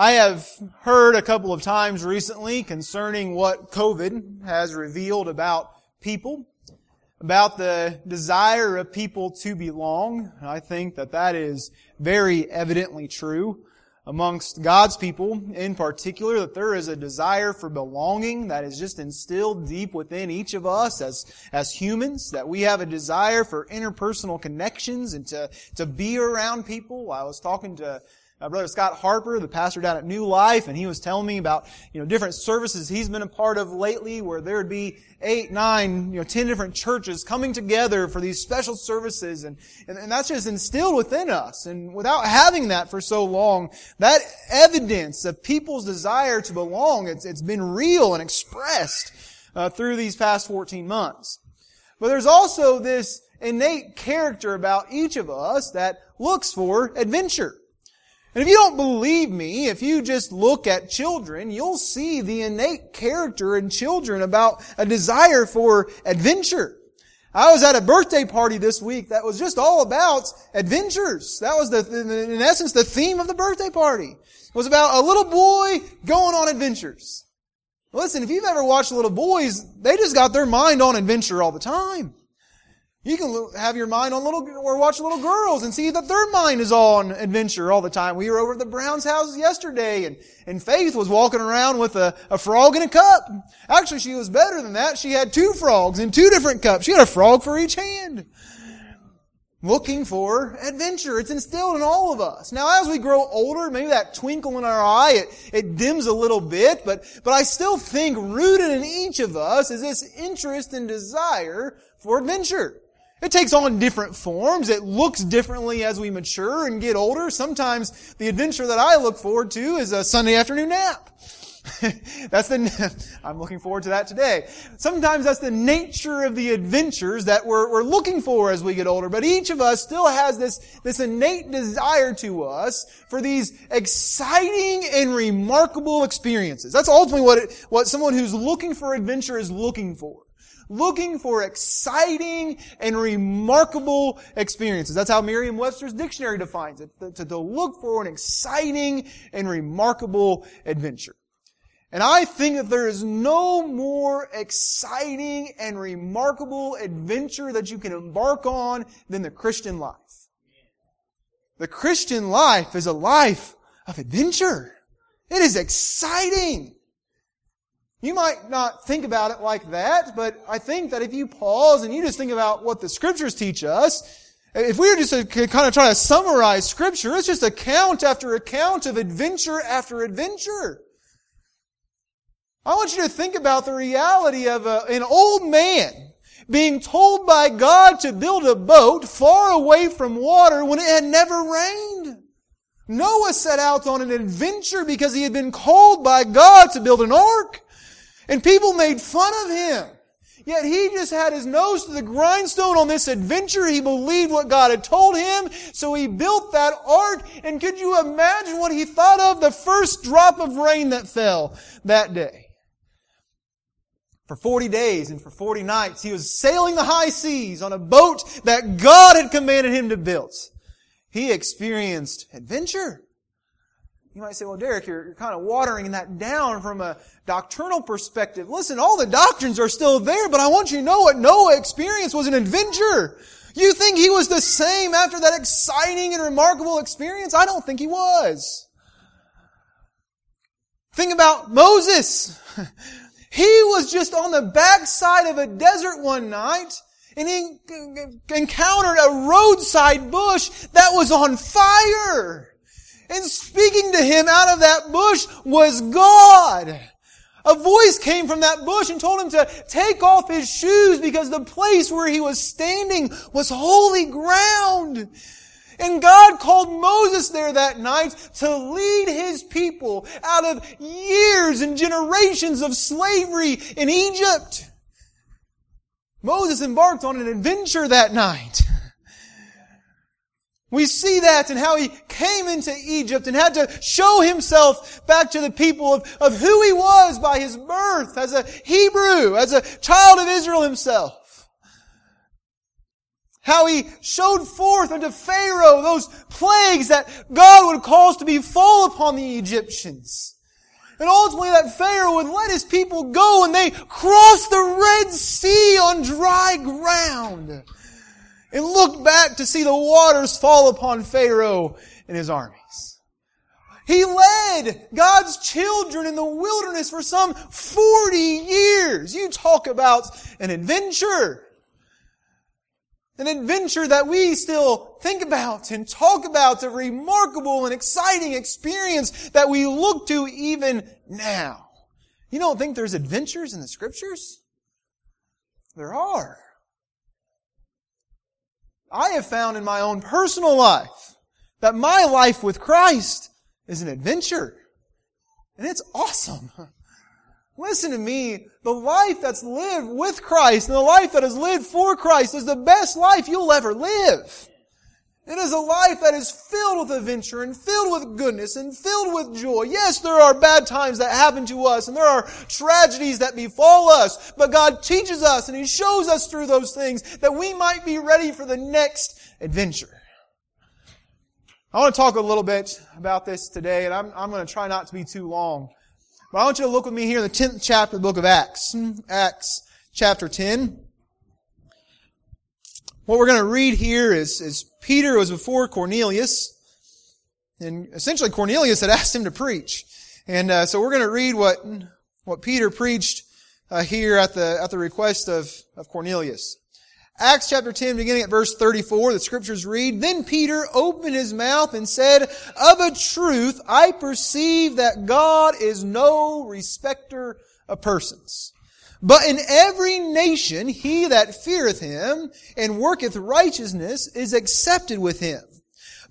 I have heard a couple of times recently concerning what COVID has revealed about people, about the desire of people to belong. I think that is very evidently true amongst God's people in particular, that there is a desire for belonging that is just instilled deep within each of us as humans, that we have a desire for interpersonal connections and to be around people. I was talking to my brother Scott Harper, the pastor down at New Life, and he was telling me about, different services he's been a part of lately where there would be 8, 9, 10 different churches coming together for these special services, and that's just instilled within us. And without having that for so long, that evidence of people's desire to belong, it's been real and expressed through these past 14 months. But there's also this innate character about each of us that looks for adventure. And if you don't believe me, if you just look at children, you'll see the innate character in children about a desire for adventure. I was at a birthday party this week that was just all about adventures. That was, in essence, the theme of the birthday party. It was about a little boy going on adventures. Listen, if you've ever watched little boys, they just got their mind on adventure all the time. You can have your mind on or watch little girls and see that their mind is on adventure all the time. We were over at the Browns' house yesterday and Faith was walking around with a frog in a cup. Actually, she was better than that. She had 2 frogs in 2 different cups. She had a frog for each hand. Looking for adventure. It's instilled in all of us. Now, as we grow older, maybe that twinkle in our eye, it dims a little bit, but I still think rooted in each of us is this interest and desire for adventure. It takes on different forms. It looks differently as we mature and get older. Sometimes the adventure that I look forward to is a Sunday afternoon nap. I'm looking forward to that today. Sometimes that's the nature of the adventures that we're looking for as we get older. But each of us still has this innate desire to us for these exciting and remarkable experiences. That's ultimately what someone who's looking for adventure is looking for. Looking for exciting and remarkable experiences. That's how Merriam-Webster's dictionary defines it, to look for an exciting and remarkable adventure. And I think that there is no more exciting and remarkable adventure that you can embark on than the Christian life. The Christian life is a life of adventure. It is exciting. You might not think about it like that, but I think that if you pause and you just think about what the Scriptures teach us, if we were just kind of trying to summarize Scripture, it's just account after account of adventure after adventure. I want you to think about the reality of an old man being told by God to build a boat far away from water when it had never rained. Noah set out on an adventure because he had been called by God to build an ark. And people made fun of him. Yet he just had his nose to the grindstone on this adventure. He believed what God had told him, so he built that ark. And could you imagine what he thought of the first drop of rain that fell that day? For 40 days and for 40 nights, he was sailing the high seas on a boat that God had commanded him to build. He experienced adventure. You might say, well, Derek, you're kind of watering that down from a doctrinal perspective. Listen, all the doctrines are still there, but I want you to know what Noah experienced was an adventure. You think he was the same after that exciting and remarkable experience? I don't think he was. Think about Moses. He was just on the backside of a desert one night, and he encountered a roadside bush that was on fire. And speaking to him out of that bush was God. A voice came from that bush and told him to take off his shoes because the place where he was standing was holy ground. And God called Moses there that night to lead His people out of years and generations of slavery in Egypt. Moses embarked on an adventure that night. We see that in how he came into Egypt and had to show himself back to the people of who he was by his birth as a Hebrew, as a child of Israel himself. How He showed forth unto Pharaoh those plagues that God would cause to be fall upon the Egyptians. And ultimately that Pharaoh would let his people go and they crossed the Red Sea on dry ground and looked back to see the waters fall upon Pharaoh and his armies. He led God's children in the wilderness for some 40 years. You talk about an adventure. An adventure that we still think about and talk about, a remarkable and exciting experience that we look to even now. You don't think there's adventures in the Scriptures? There are. I have found in my own personal life that my life with Christ is an adventure. And it's awesome. Listen to me, the life that's lived with Christ and the life that is lived for Christ is the best life you'll ever live. It is a life that is filled with adventure and filled with goodness and filled with joy. Yes, there are bad times that happen to us and there are tragedies that befall us, but God teaches us and He shows us through those things that we might be ready for the next adventure. I want to talk a little bit about this today, and I'm going to try not to be too long. But I want you to look with me here in the 10th chapter of the book of Acts. Acts chapter 10. What we're going to read here is Peter was before Cornelius. And essentially Cornelius had asked him to preach. And so we're going to read what Peter preached here at the request of Cornelius. Acts chapter 10, beginning at verse 34, the Scriptures read, "Then Peter opened his mouth and said, Of a truth, I perceive that God is no respecter of persons. But in every nation he that feareth Him and worketh righteousness is accepted with Him.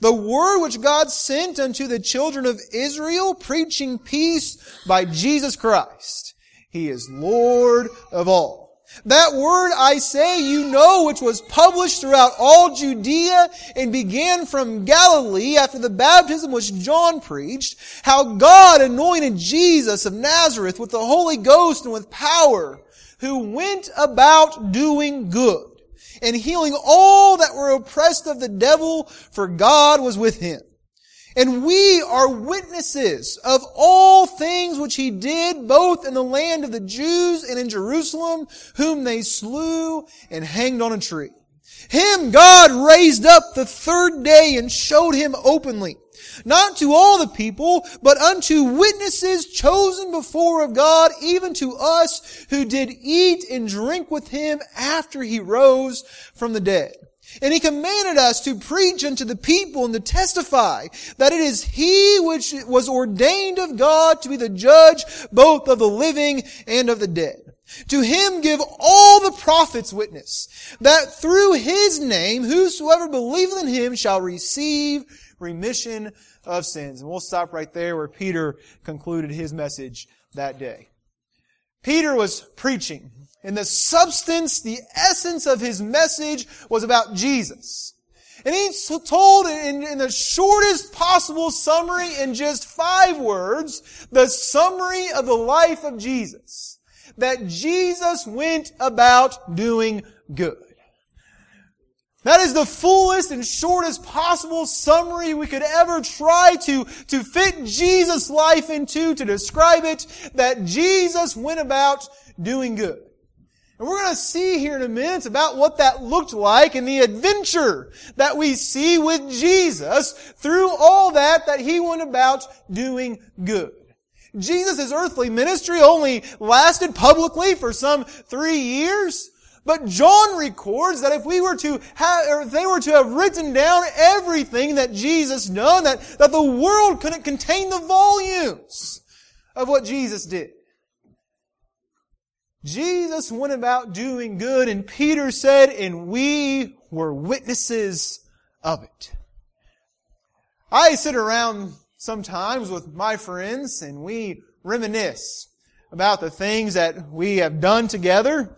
The word which God sent unto the children of Israel, preaching peace by Jesus Christ. He is Lord of all. That word I say, you know, which was published throughout all Judea and began from Galilee after the baptism which John preached, how God anointed Jesus of Nazareth with the Holy Ghost and with power, who went about doing good and healing all that were oppressed of the devil, for God was with Him. And we are witnesses of all things which He did, both in the land of the Jews and in Jerusalem, whom they slew and hanged on a tree. Him God raised up the third day and showed Him openly, not to all the people, but unto witnesses chosen before of God, even to us who did eat and drink with Him after He rose from the dead. And He commanded us to preach unto the people and to testify that it is He which was ordained of God to be the judge both of the living and of the dead. To Him give all the prophets witness, that through His name whosoever believeth in Him shall receive remission of sins." And we'll stop right there where Peter concluded his message that day. Peter was preaching. And the substance, the essence of his message was about Jesus. And he told in the shortest possible summary, in just 5 words, the summary of the life of Jesus. That Jesus went about doing good. That is the fullest and shortest possible summary we could ever try to fit Jesus' life into, to describe it, that Jesus went about doing good. And we're going to see here in a minute about what that looked like and the adventure that we see with Jesus through all that He went about doing good. Jesus' earthly ministry only lasted publicly for some 3 years. But John records that if they were to have written down everything that Jesus done, that the world couldn't contain the volumes of what Jesus did. Jesus went about doing good, and Peter said, and we were witnesses of it. I sit around sometimes with my friends, and we reminisce about the things that we have done together.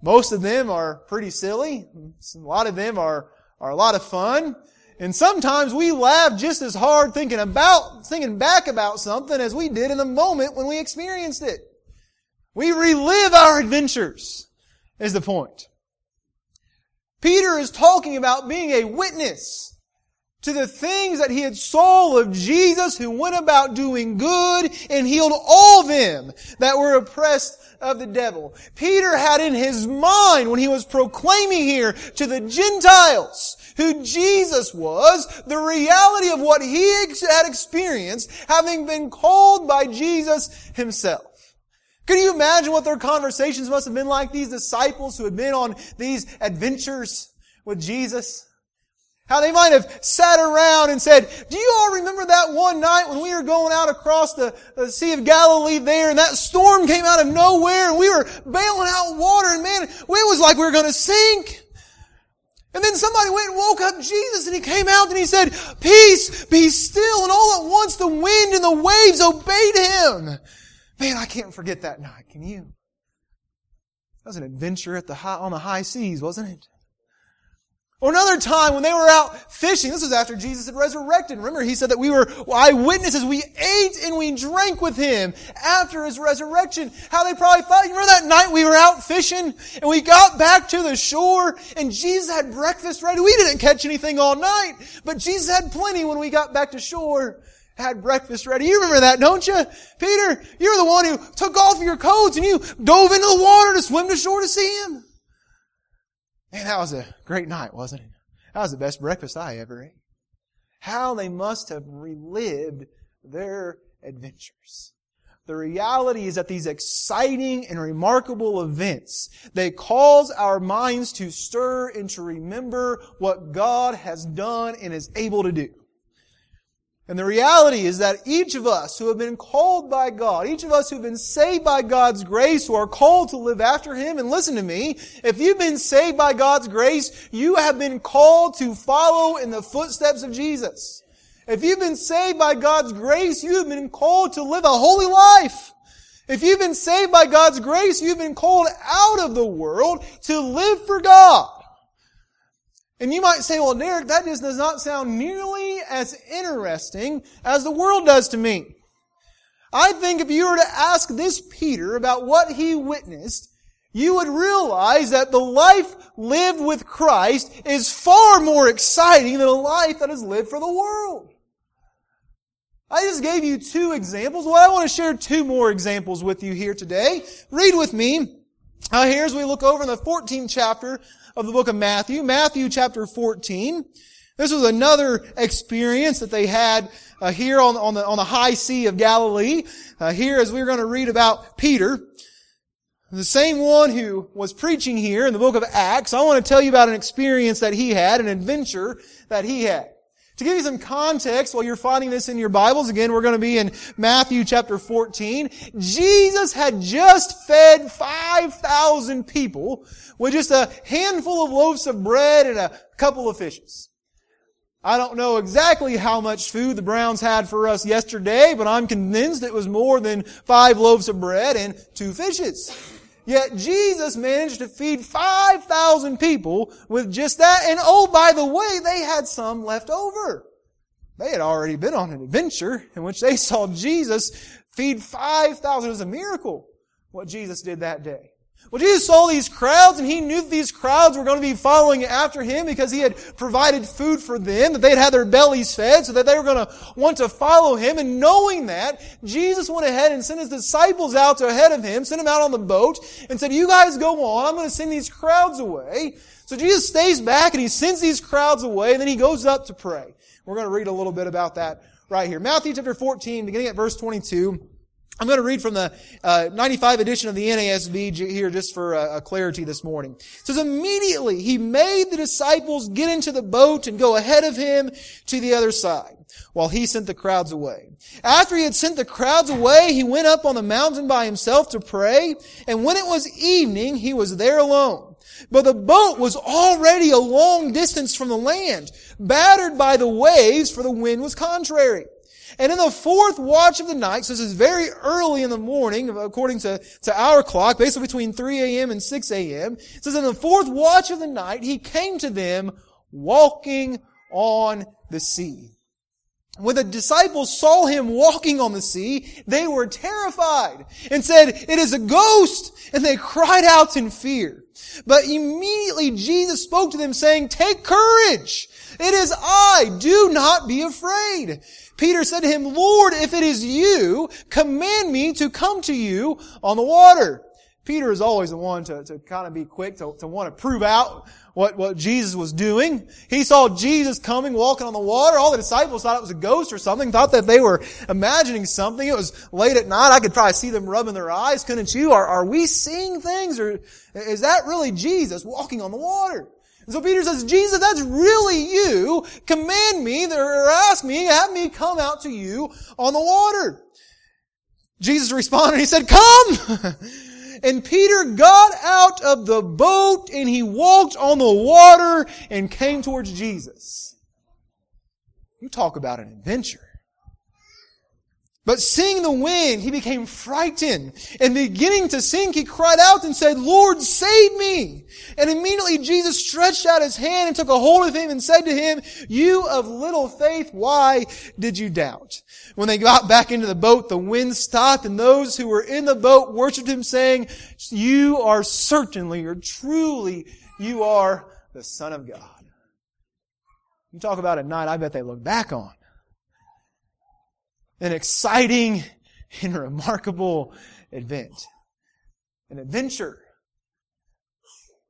Most of them are pretty silly. A lot of them are a lot of fun. And sometimes we laugh just as hard thinking back about something as we did in the moment when we experienced it. We relive our adventures, is the point. Peter is talking about being a witness to the things that he had saw of Jesus, who went about doing good and healed all them that were oppressed of the devil. Peter had in his mind, when he was proclaiming here to the Gentiles who Jesus was, the reality of what he had experienced, having been called by Jesus himself. Can you imagine what their conversations must have been like, these disciples who had been on these adventures with Jesus? How they might have sat around and said, do you all remember that one night when we were going out across the Sea of Galilee there, and that storm came out of nowhere and we were bailing out water, and man, it was like we were going to sink. And then somebody went and woke up Jesus, and he came out and he said, peace, be still. And all at once the wind and the waves obeyed him. Man, I can't forget that night, can you? That was an adventure on the high seas, wasn't it? Or another time when they were out fishing. This was after Jesus had resurrected. Remember, he said that we were eyewitnesses. We ate and we drank with him after his resurrection. How they probably thought, you remember that night we were out fishing and we got back to the shore and Jesus had breakfast ready. We didn't catch anything all night, but Jesus had plenty when we got back to shore. Had breakfast ready. You remember that, don't you? Peter, you're the one who took off your coats and you dove into the water to swim to shore to see him. Man, that was a great night, wasn't it? That was the best breakfast I ever ate. How they must have relived their adventures. The reality is that these exciting and remarkable events, they cause our minds to stir and to remember what God has done and is able to do. And the reality is that each of us who have been called by God, each of us who have been saved by God's grace, who are called to live after Him, and listen to me, if you've been saved by God's grace, you have been called to follow in the footsteps of Jesus. If you've been saved by God's grace, you have been called to live a holy life. If you've been saved by God's grace, you've been called out of the world to live for God. And you might say, well, Derek, that just does not sound nearly as interesting as the world does to me. I think if you were to ask this Peter about what he witnessed, you would realize that the life lived with Christ is far more exciting than a life that is lived for the world. I just gave you two examples. Well, I want to share two more examples with you here today. Read with me. Here as we look over in the 14th chapter of the book of Matthew, Matthew chapter 14. This was another experience that they had here on the high sea of Galilee. Here as we're going to read about Peter, the same one who was preaching here in the book of Acts. I want to tell you about an experience that he had, an adventure that he had. To give you some context while you're finding this in your Bibles, again, we're going to be in Matthew chapter 14. Jesus had just fed 5,000 people with just a handful of loaves of bread and a couple of fishes. I don't know exactly how much food the Browns had for us yesterday, but I'm convinced it was more than 5 loaves of bread and 2 fishes. Yet Jesus managed to feed 5,000 people with just that. And oh, by the way, they had some left over. They had already been on an adventure in which they saw Jesus feed 5,000. It was a miracle what Jesus did that day. Well, Jesus saw these crowds, and He knew that these crowds were going to be following after Him because He had provided food for them, that they'd had their bellies fed, so that they were going to want to follow Him. And knowing that, Jesus went ahead and sent His disciples out ahead of Him, sent them out on the boat, and said, you guys go on, I'm going to send these crowds away. So Jesus stays back, and He sends these crowds away, and then He goes up to pray. We're going to read a little bit about that right here. Matthew chapter 14, beginning at verse 22. I'm going to read from the 95 edition of the NASB here just for clarity this morning. It says, immediately He made the disciples get into the boat and go ahead of Him to the other side, while He sent the crowds away. After He had sent the crowds away, He went up on the mountain by Himself to pray, and when it was evening, He was there alone. But the boat was already a long distance from the land, battered by the waves, for the wind was contrary. And in the fourth watch of the night, so this is very early in the morning, according to our clock, basically between 3 a.m. and 6 a.m., it says, in the fourth watch of the night, He came to them walking on the sea. When the disciples saw him walking on the sea, they were terrified and said, "It is a ghost!" And they cried out in fear. But immediately Jesus spoke to them saying, "Take courage! It is I! Do not be afraid!" Peter said to him, "Lord, if it is you, command me to come to you on the water." Peter is always the one to kind of be quick to want to prove out what Jesus was doing. He saw Jesus coming, walking on the water. All the disciples thought it was a ghost or something, thought that they were imagining something. It was late at night. I could probably see them rubbing their eyes, couldn't you? Are we seeing things? Or is that really Jesus walking on the water? And so Peter says, "Jesus, that's really you. Command me or ask me, have me come out to you on the water." Jesus responded. He said, "Come!" And Peter got out of the boat and he walked on the water and came towards Jesus. You talk about an adventure. But seeing the wind, he became frightened. And beginning to sink, he cried out and said, "Lord, save me!" And immediately Jesus stretched out his hand and took a hold of him and said to him, "You of little faith, why did you doubt?" When they got back into the boat, the wind stopped, and those who were in the boat worshipped him, saying, "You are certainly, or truly, you are the Son of God." You talk about a night I bet they look back on. An exciting and remarkable event. An adventure.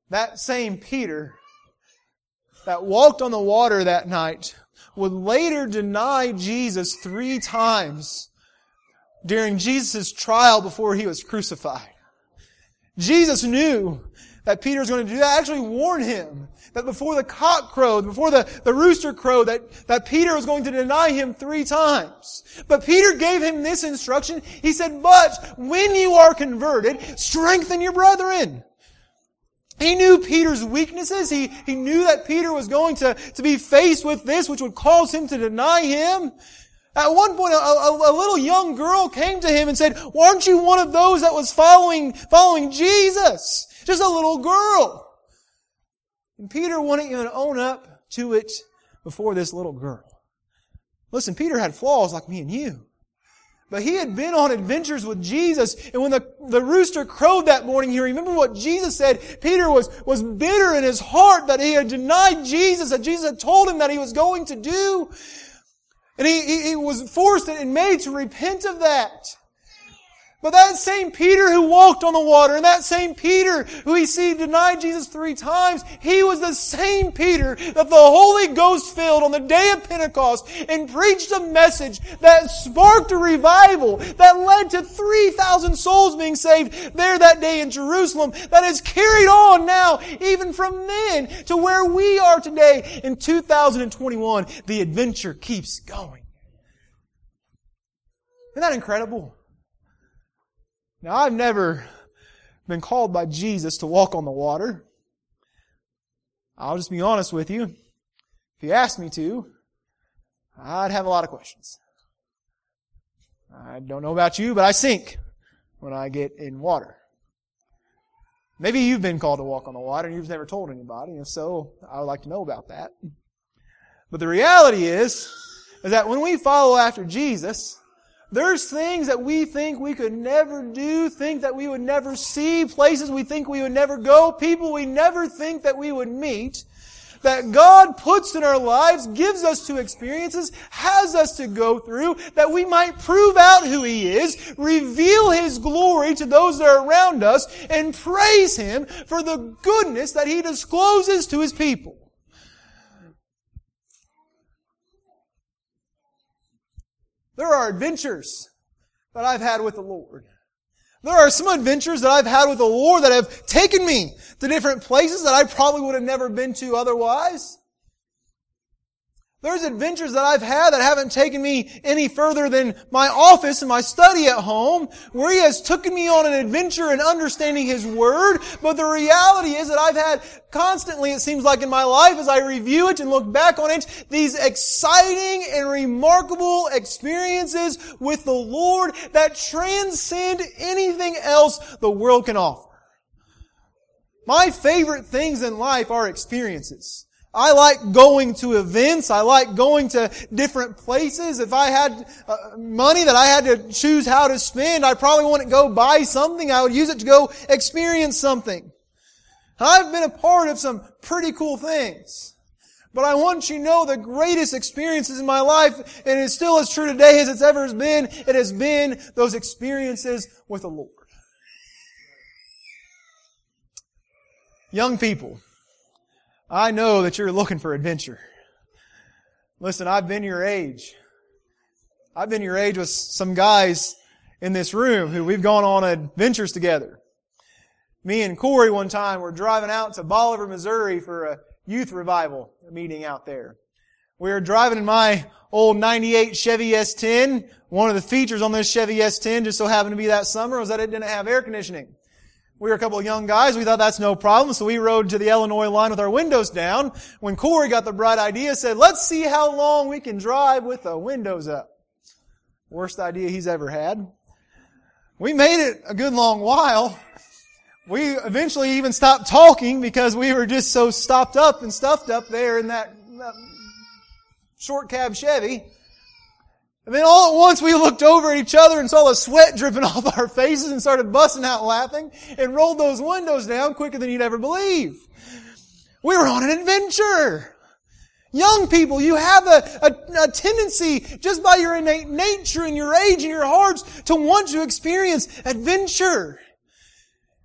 That same Peter that walked on the water that night would later deny Jesus 3 times during Jesus' trial before he was crucified. Jesus knew that Peter's going to do that. Actually warned him that before the cock crowed, before the rooster crowed, that Peter was going to deny him 3 times. But Peter gave him this instruction. He said, "But when you are converted, strengthen your brethren." He knew Peter's weaknesses. He knew that Peter was going to be faced with this, which would cause him to deny him. At one point, a little young girl came to him and said, "Well, aren't you one of those that was following Jesus?" Just a little girl. And Peter wouldn't even own up to it before this little girl. Listen, Peter had flaws like me and you. But he had been on adventures with Jesus. And when the rooster crowed that morning, you remember what Jesus said. Peter was bitter in his heart that he had denied Jesus, that Jesus had told him that he was going to do. And he was forced and made to repent of that. But that same Peter who walked on the water, and that same Peter who we see denied Jesus 3 times, he was the same Peter that the Holy Ghost filled on the day of Pentecost and preached a message that sparked a revival that led to 3,000 souls being saved there that day in Jerusalem, that is carried on now, even from then to where we are today in 2021. The adventure keeps going. Isn't that incredible? Now, I've never been called by Jesus to walk on the water. I'll just be honest with you. If he asked me to, I'd have a lot of questions. I don't know about you, but I sink when I get in water. Maybe you've been called to walk on the water and you've never told anybody. If so, I would like to know about that. But the reality is that when we follow after Jesus, there's things that we think we could never do, think that we would never see, places we think we would never go, people we never think that we would meet, that God puts in our lives, gives us to experiences, has us to go through, that we might prove out who He is, reveal His glory to those that are around us, and praise Him for the goodness that He discloses to His people. There are adventures that I've had with the Lord. There are some adventures that I've had with the Lord that have taken me to different places that I probably would have never been to otherwise. There's adventures that I've had that haven't taken me any further than my office and my study at home, where He has taken me on an adventure in understanding His Word. But the reality is that I've had constantly, it seems like in my life, as I review it and look back on it, these exciting and remarkable experiences with the Lord that transcend anything else the world can offer. My favorite things in life are experiences. I like going to events. I like going to different places. If I had money that I had to choose how to spend, I probably wouldn't go buy something. I would use it to go experience something. I've been a part of some pretty cool things. But I want you to know the greatest experiences in my life, and it's still as true today as it's ever been, it has been those experiences with the Lord. Young people, I know that you're looking for adventure. Listen, I've been your age. I've been your age with some guys in this room who we've gone on adventures together. Me and Corey one time were driving out to Bolivar, Missouri for a youth revival meeting out there. We were driving in my old 98 Chevy S10. One of the features on this Chevy S10 just so happened to be that summer was that it didn't have air conditioning. We were a couple of young guys. We thought that's no problem. So we rode to the Illinois line with our windows down. When Corey got the bright idea, said, let's see how long we can drive with the windows up. Worst idea he's ever had. We made it a good long while. We eventually even stopped talking because we were just so stopped up and stuffed up there in that short cab Chevy. And then all at once we looked over at each other and saw the sweat dripping off our faces and started busting out laughing and rolled those windows down quicker than you'd ever believe. We were on an adventure. Young people, you have a tendency just by your innate nature and your age and your hearts to want to experience adventure.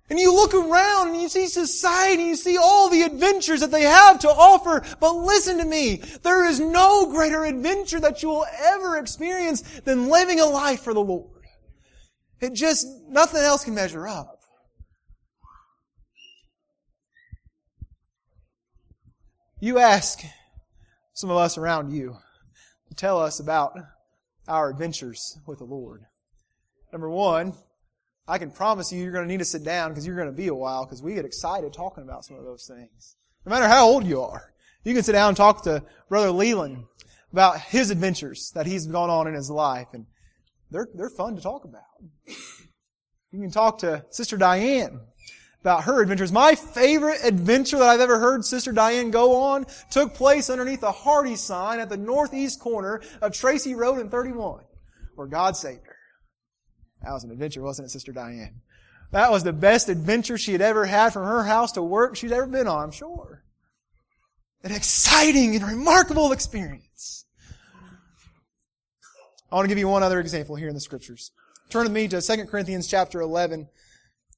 And you look around and you see society, you see all the adventures that they have to offer, but listen to me, there is no greater adventure that you will ever experience than living a life for the Lord. It just, nothing else can measure up. You ask some of us around you to tell us about our adventures with the Lord. Number one, I can promise you're going to need to sit down because you're going to be a while because we get excited talking about some of those things. No matter how old you are, you can sit down and talk to Brother Leland about his adventures that he's gone on in his life, and they're fun to talk about. You can talk to Sister Diane about her adventures. My favorite adventure that I've ever heard Sister Diane go on took place underneath a Hardy sign at the northeast corner of Tracy Road and 31, where God saved her. That was an adventure, wasn't it, Sister Diane? That was the best adventure she had ever had from her house to work she'd ever been on, I'm sure. An exciting and remarkable experience. I want to give you one other example here in the Scriptures. Turn with me to 2 Corinthians chapter 11.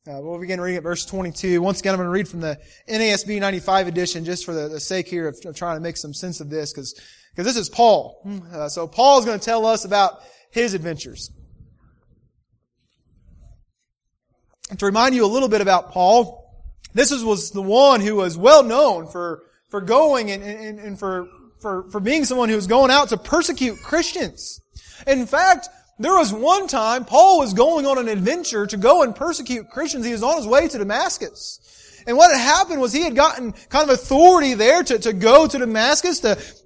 We'll begin reading at verse 22. Once again, I'm going to read from the NASB 95 edition just for the sake here of trying to make some sense of this because this is Paul. So Paul's going to tell us about his adventures. To remind you a little bit about Paul, this was the one who was well known for going and for being someone who was going out to persecute Christians. In fact, there was one time Paul was going on an adventure to go and persecute Christians. He was on his way to Damascus. And what had happened was he had gotten kind of authority there to go to Damascus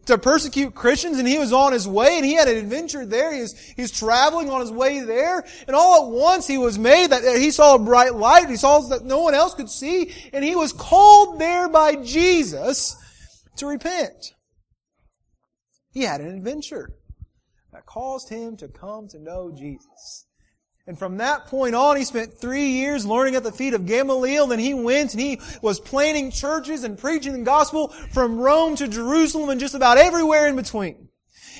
to persecute Christians, and he was on his way, and he had an adventure there. He's traveling on his way there, and all at once he was made that he saw a bright light, he saw that no one else could see, and he was called there by Jesus to repent. He had an adventure that caused him to come to know Jesus. And from that point on, he spent 3 years learning at the feet of Gamaliel. Then he went and he was planting churches and preaching the gospel from Rome to Jerusalem and just about everywhere in between.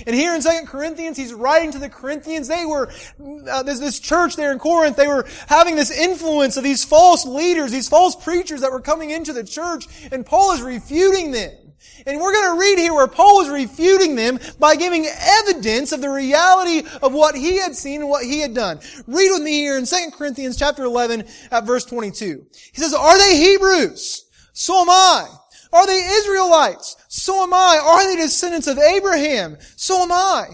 And here in 2 Corinthians, he's writing to the Corinthians. They were, this church there in Corinth, they were having this influence of these false leaders, these false preachers that were coming into the church. And Paul is refuting them. And we're going to read here where Paul is refuting them by giving evidence of the reality of what he had seen and what he had done. Read with me here in 2 Corinthians chapter 11 at verse 22. He says, are they Hebrews? So am I. Are they Israelites? So am I. Are they descendants of Abraham? So am I.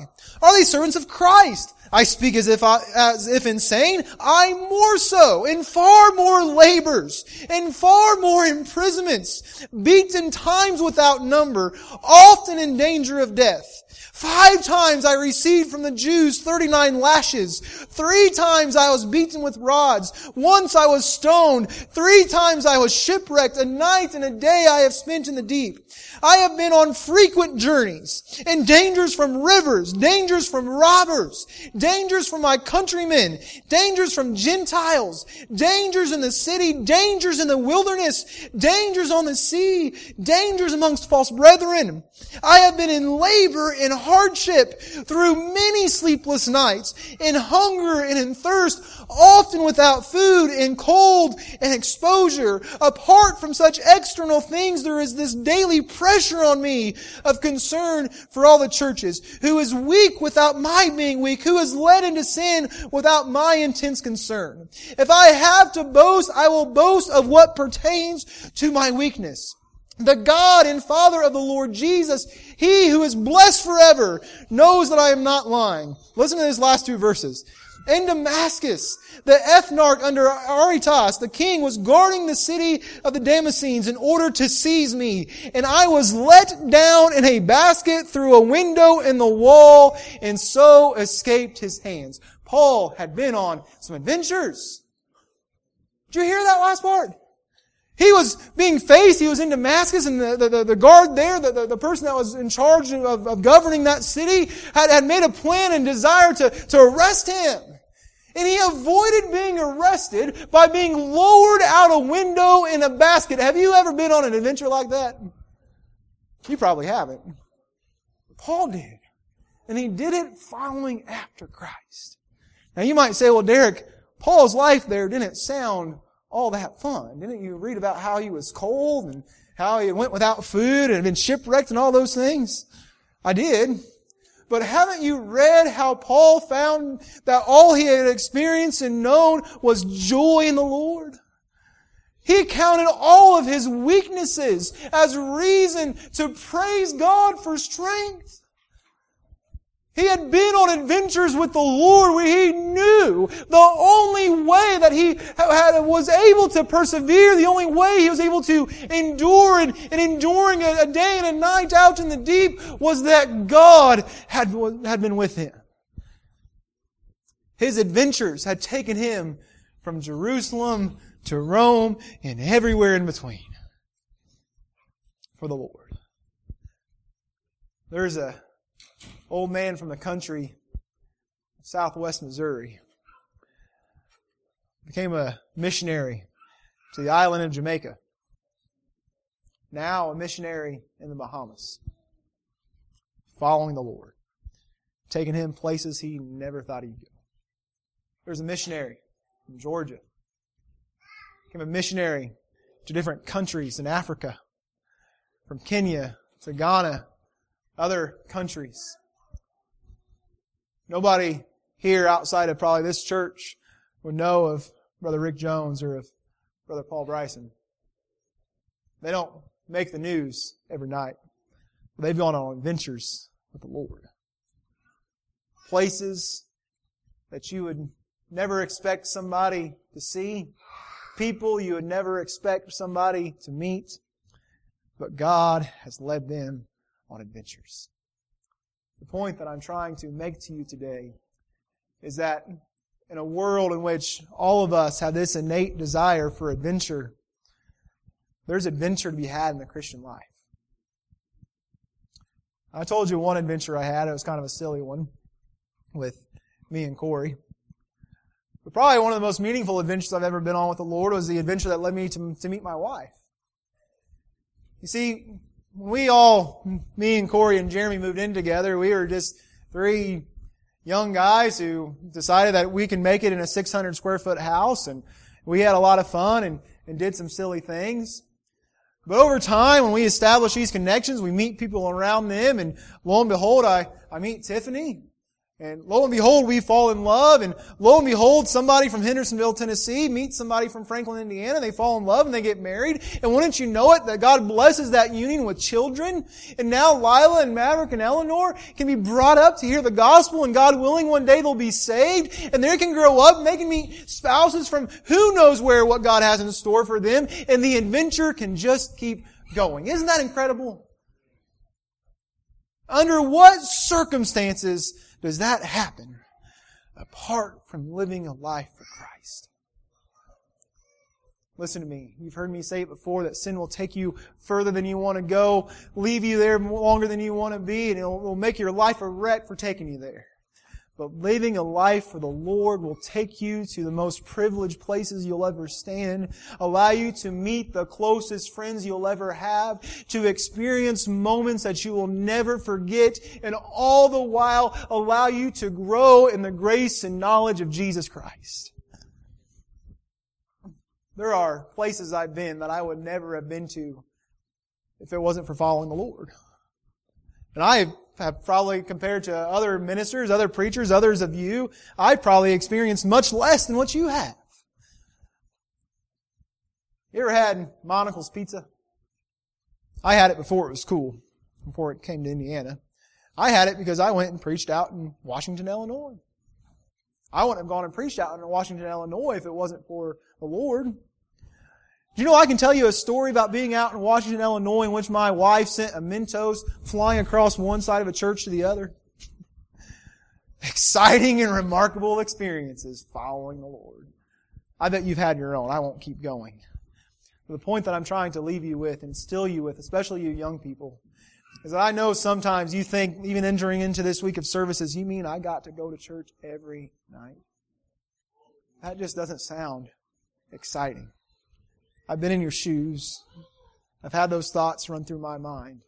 Are they servants of Christ? I speak as if insane. I more so, in far more labors, in far more imprisonments, beaten times without number, often in danger of death. 5 times I received from the Jews 39 lashes. 3 times I was beaten with rods. Once I was stoned. 3 times I was shipwrecked. A night and a day I have spent in the deep. I have been on frequent journeys, in dangers from rivers, dangers from robbers, dangers from my countrymen, dangers from Gentiles, dangers in the city, dangers in the wilderness, dangers on the sea, dangers amongst false brethren. I have been in labor and hardship through many sleepless nights, in hunger and in thirst, often without food, in cold and exposure. Apart from such external things, there is this daily pressure on me of concern for all the churches. Who is weak without my being weak? Who is led into sin without my intense concern? If I have to boast, I will boast of what pertains to my weakness. The God and Father of the Lord Jesus, He who is blessed forever, knows that I am not lying. Listen to these last 2 verses. In Damascus, the ethnarch under Aretas, the king, was guarding the city of the Damascenes in order to seize me. And I was let down in a basket through a window in the wall, and so escaped his hands. Paul had been on some adventures. Did you hear that last part? He was being faced. He was in Damascus, and the guard there, the person that was in charge of governing that city, had made a plan and desire to arrest him. And he avoided being arrested by being lowered out a window in a basket. Have you ever been on an adventure like that? You probably haven't. Paul did. And he did it following after Christ. Now you might say, well, Derek, Paul's life there didn't sound all that fun. Didn't you read about how he was cold and how he went without food and had been shipwrecked and all those things? I did. But haven't you read how Paul found that all he had experienced and known was joy in the Lord? He counted all of his weaknesses as reason to praise God for strength. He had been on adventures with the Lord where he knew the only way that he was able to persevere, the only way he was able to endure and enduring a day and a night out in the deep was that God had been with him. His adventures had taken him from Jerusalem to Rome and everywhere in between for the Lord. There's a old man from the country, southwest Missouri, became a missionary to the island of Jamaica. Now a missionary in the Bahamas, following the Lord, taking him places he never thought he'd go. There's a missionary from Georgia, became a missionary to different countries in Africa, from Kenya to Ghana, other countries. Nobody here outside of probably this church would know of Brother Rick Jones or of Brother Paul Bryson. They don't make the news every night. They've gone on adventures with the Lord. Places that you would never expect somebody to see. People you would never expect somebody to meet. But God has led them on adventures. The point that I'm trying to make to you today is that in a world in which all of us have this innate desire for adventure, there's adventure to be had in the Christian life. I told you one adventure I had. It was kind of a silly one with me and Corey. But probably one of the most meaningful adventures I've ever been on with the Lord was the adventure that led me to meet my wife. You see, me and Corey and Jeremy moved in together, we were just 3 young guys who decided that we can make it in a 600 square foot house, and we had a lot of fun and did some silly things. But over time, when we establish these connections, we meet people around them, and lo and behold, I meet Tiffany. And lo and behold, we fall in love. And lo and behold, somebody from Hendersonville, Tennessee meets somebody from Franklin, Indiana. They fall in love and they get married. And wouldn't you know it, that God blesses that union with children. And now Lila and Maverick and Eleanor can be brought up to hear the gospel. And God willing, one day they'll be saved. And they can grow up and they can meet spouses from who knows where, what God has in store for them. And the adventure can just keep going. Isn't that incredible? Under what circumstances does that happen apart from living a life for Christ? Listen to me. You've heard me say it before, that sin will take you further than you want to go, leave you there longer than you want to be, and it will make your life a wreck for taking you there. But living a life for the Lord will take you to the most privileged places you'll ever stand, allow you to meet the closest friends you'll ever have, to experience moments that you will never forget, and all the while allow you to grow in the grace and knowledge of Jesus Christ. There are places I've been that I would never have been to if it wasn't for following the Lord. And I have probably, compared to other ministers, other preachers, others of you, I've probably experienced much less than what you have. You ever had Monocle's Pizza? I had it before it was cool, before it came to Indiana. I had it because I went and preached out in Washington, Illinois. I wouldn't have gone and preached out in Washington, Illinois if it wasn't for the Lord. You know, I can tell you a story about being out in Washington, Illinois, in which my wife sent a Mentos flying across one side of a church to the other. Exciting and remarkable experiences following the Lord. I bet you've had your own. I won't keep going. But the point that I'm trying to leave you with, instill you with, especially you young people, is that I know sometimes you think, even entering into this week of services, you mean I got to go to church every night? That just doesn't sound exciting. I've been in your shoes. I've had those thoughts run through my mind.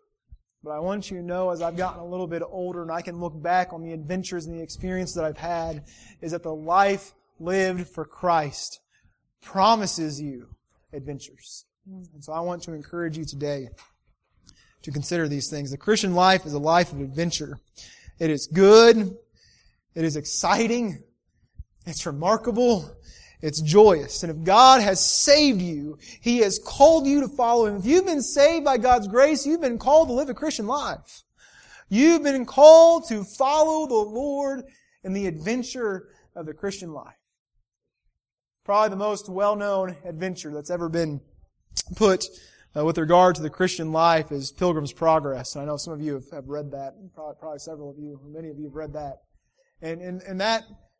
But I want you to know, as I've gotten a little bit older and I can look back on the adventures and the experience that I've had, is that the life lived for Christ promises you adventures. And so I want to encourage you today to consider these things. The Christian life is a life of adventure. It is good. It is exciting. It's remarkable. It's joyous. And if God has saved you, He has called you to follow Him. If you've been saved by God's grace, you've been called to live a Christian life. You've been called to follow the Lord in the adventure of the Christian life. Probably the most well-known adventure that's ever been put with regard to the Christian life is Pilgrim's Progress. And I know some of you have read that. Probably several of you, many of you have read that. And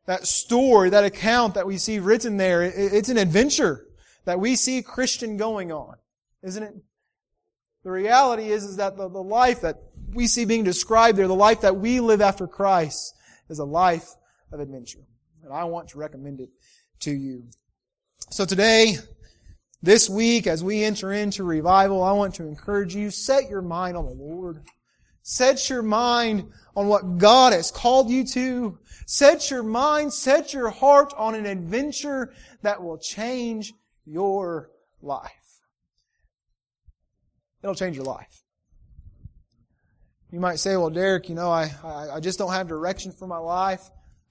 that story, that account that we see written there, it's an adventure that we see Christian going on, isn't it? The reality is that the life that we see being described there, the life that we live after Christ, is a life of adventure. And I want to recommend it to you. So today, this week, as we enter into revival, I want to encourage you, set your mind on the Lord. Set your mind on what God has called you to. Set your mind, set your heart on an adventure that will change your life. It'll change your life. You might say, well, Derek, you know, I just don't have direction for my life.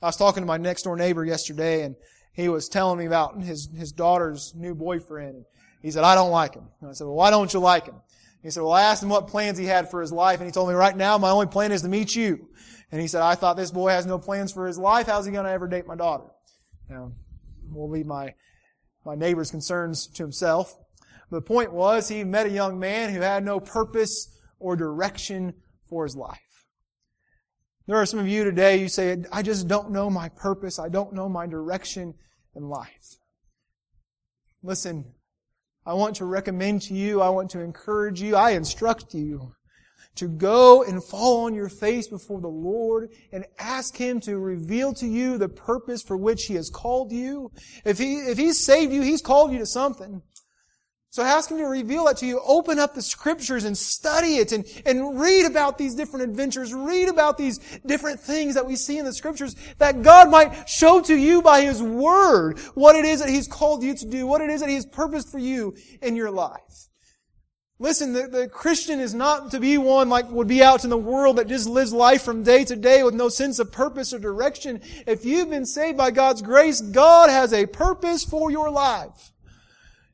I was talking to my next door neighbor yesterday, and he was telling me about his daughter's new boyfriend. He said, I don't like him. And I said, well, why don't you like him? He said, well, I asked him what plans he had for his life, and he told me, right now, my only plan is to meet you. And he said, I thought this boy has no plans for his life. How's he going to ever date my daughter? Now, we'll leave my neighbor's concerns to himself. The point was, he met a young man who had no purpose or direction for his life. There are some of you today, you say, I just don't know my purpose. I don't know my direction in life. Listen, I want to recommend to you, I want to encourage you, I instruct you to go and fall on your face before the Lord and ask Him to reveal to you the purpose for which He has called you. If He's saved you, He's called you to something. So ask Him to reveal that to you. Open up the Scriptures and study it and read about these different adventures. Read about these different things that we see in the Scriptures that God might show to you by His Word what it is that He's called you to do, what it is that He's purposed for you in your life. Listen, the Christian is not to be one like would be out in the world that just lives life from day to day with no sense of purpose or direction. If you've been saved by God's grace, God has a purpose for your life.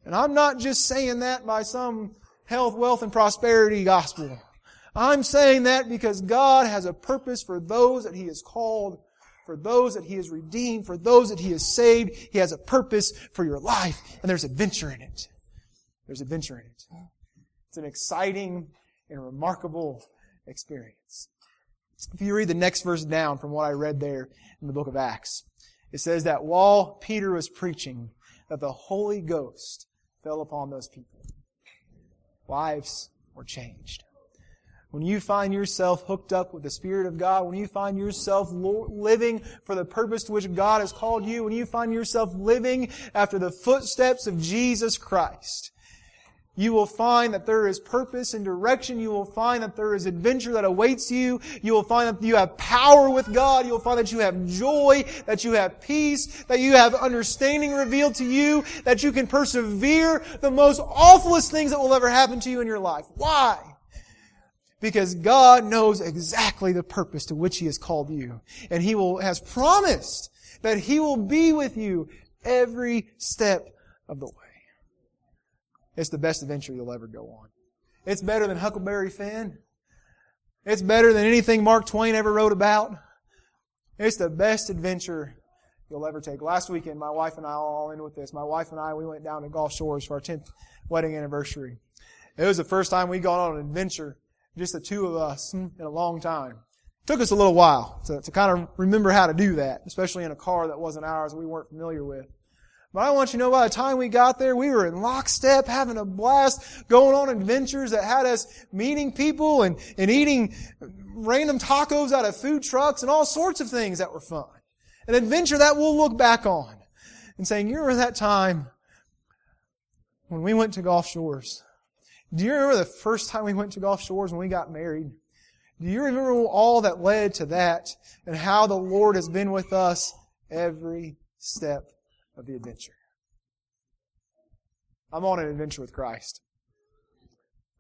And I'm not just saying that by some health, wealth, and prosperity gospel. I'm saying that because God has a purpose for those that He has called, for those that He has redeemed, for those that He has saved. He has a purpose for your life, and there's adventure in it. There's adventure in it. It's an exciting and remarkable experience. If you read the next verse down from what I read there in the book of Acts, it says that while Peter was preaching, that the Holy Ghost fell upon those people. Lives were changed. When you find yourself hooked up with the Spirit of God, when you find yourself living for the purpose to which God has called you, when you find yourself living after the footsteps of Jesus Christ, you will find that there is purpose and direction. You will find that there is adventure that awaits you. You will find that you have power with God. You will find that you have joy, that you have peace, that you have understanding revealed to you, that you can persevere the most awfulest things that will ever happen to you in your life. Why? Because God knows exactly the purpose to which He has called you. And He has promised that He will be with you every step of the way. It's the best adventure you'll ever go on. It's better than Huckleberry Finn. It's better than anything Mark Twain ever wrote about. It's the best adventure you'll ever take. Last weekend, my wife and I, I'll end with this. My wife and I, we went down to Gulf Shores for our 10th wedding anniversary. It was the first time we'd gone on an adventure, just the two of us, in a long time. It took us a little while to kind of remember how to do that, especially in a car that wasn't ours and we weren't familiar with. But I want you to know, by the time we got there, we were in lockstep, having a blast, going on adventures that had us meeting people and eating random tacos out of food trucks and all sorts of things that were fun. An adventure that we'll look back on and saying, you remember that time when we went to Gulf Shores? Do you remember the first time we went to Gulf Shores when we got married? Do you remember all that led to that and how the Lord has been with us every step of the adventure? I'm on an adventure with Christ.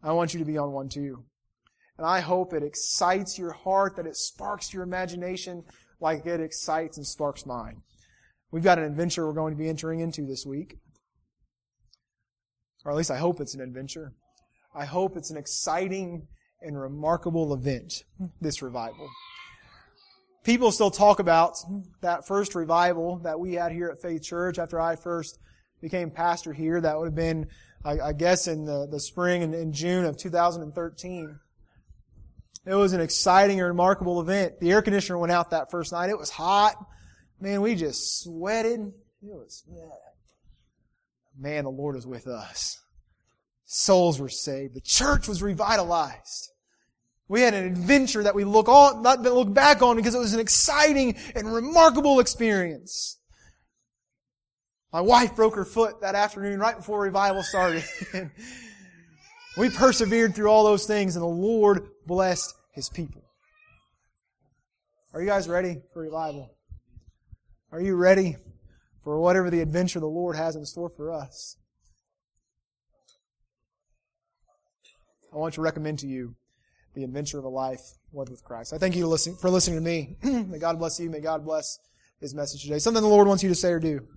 I want you to be on one too. And I hope it excites your heart, that it sparks your imagination like it excites and sparks mine. We've got an adventure we're going to be entering into this week. Or at least I hope it's an adventure. I hope it's an exciting and remarkable event, this revival. People still talk about that first revival that we had here at Faith Church after I first became pastor here. That would have been, I guess, in the spring and in June of 2013. It was an exciting and remarkable event. The air conditioner went out that first night. It was hot. Man, we just sweated. It was, man, the Lord is with us. Souls were saved. The church was revitalized. We had an adventure that we look back on because it was an exciting and remarkable experience. My wife broke her foot that afternoon right before revival started. We persevered through all those things, and the Lord blessed His people. Are you guys ready for revival? Are you ready for whatever the adventure the Lord has in store for us? I want to recommend to you the adventure of a life lived with Christ. I thank you for listening to me. May God bless you. May God bless His message today. Something the Lord wants you to say or do.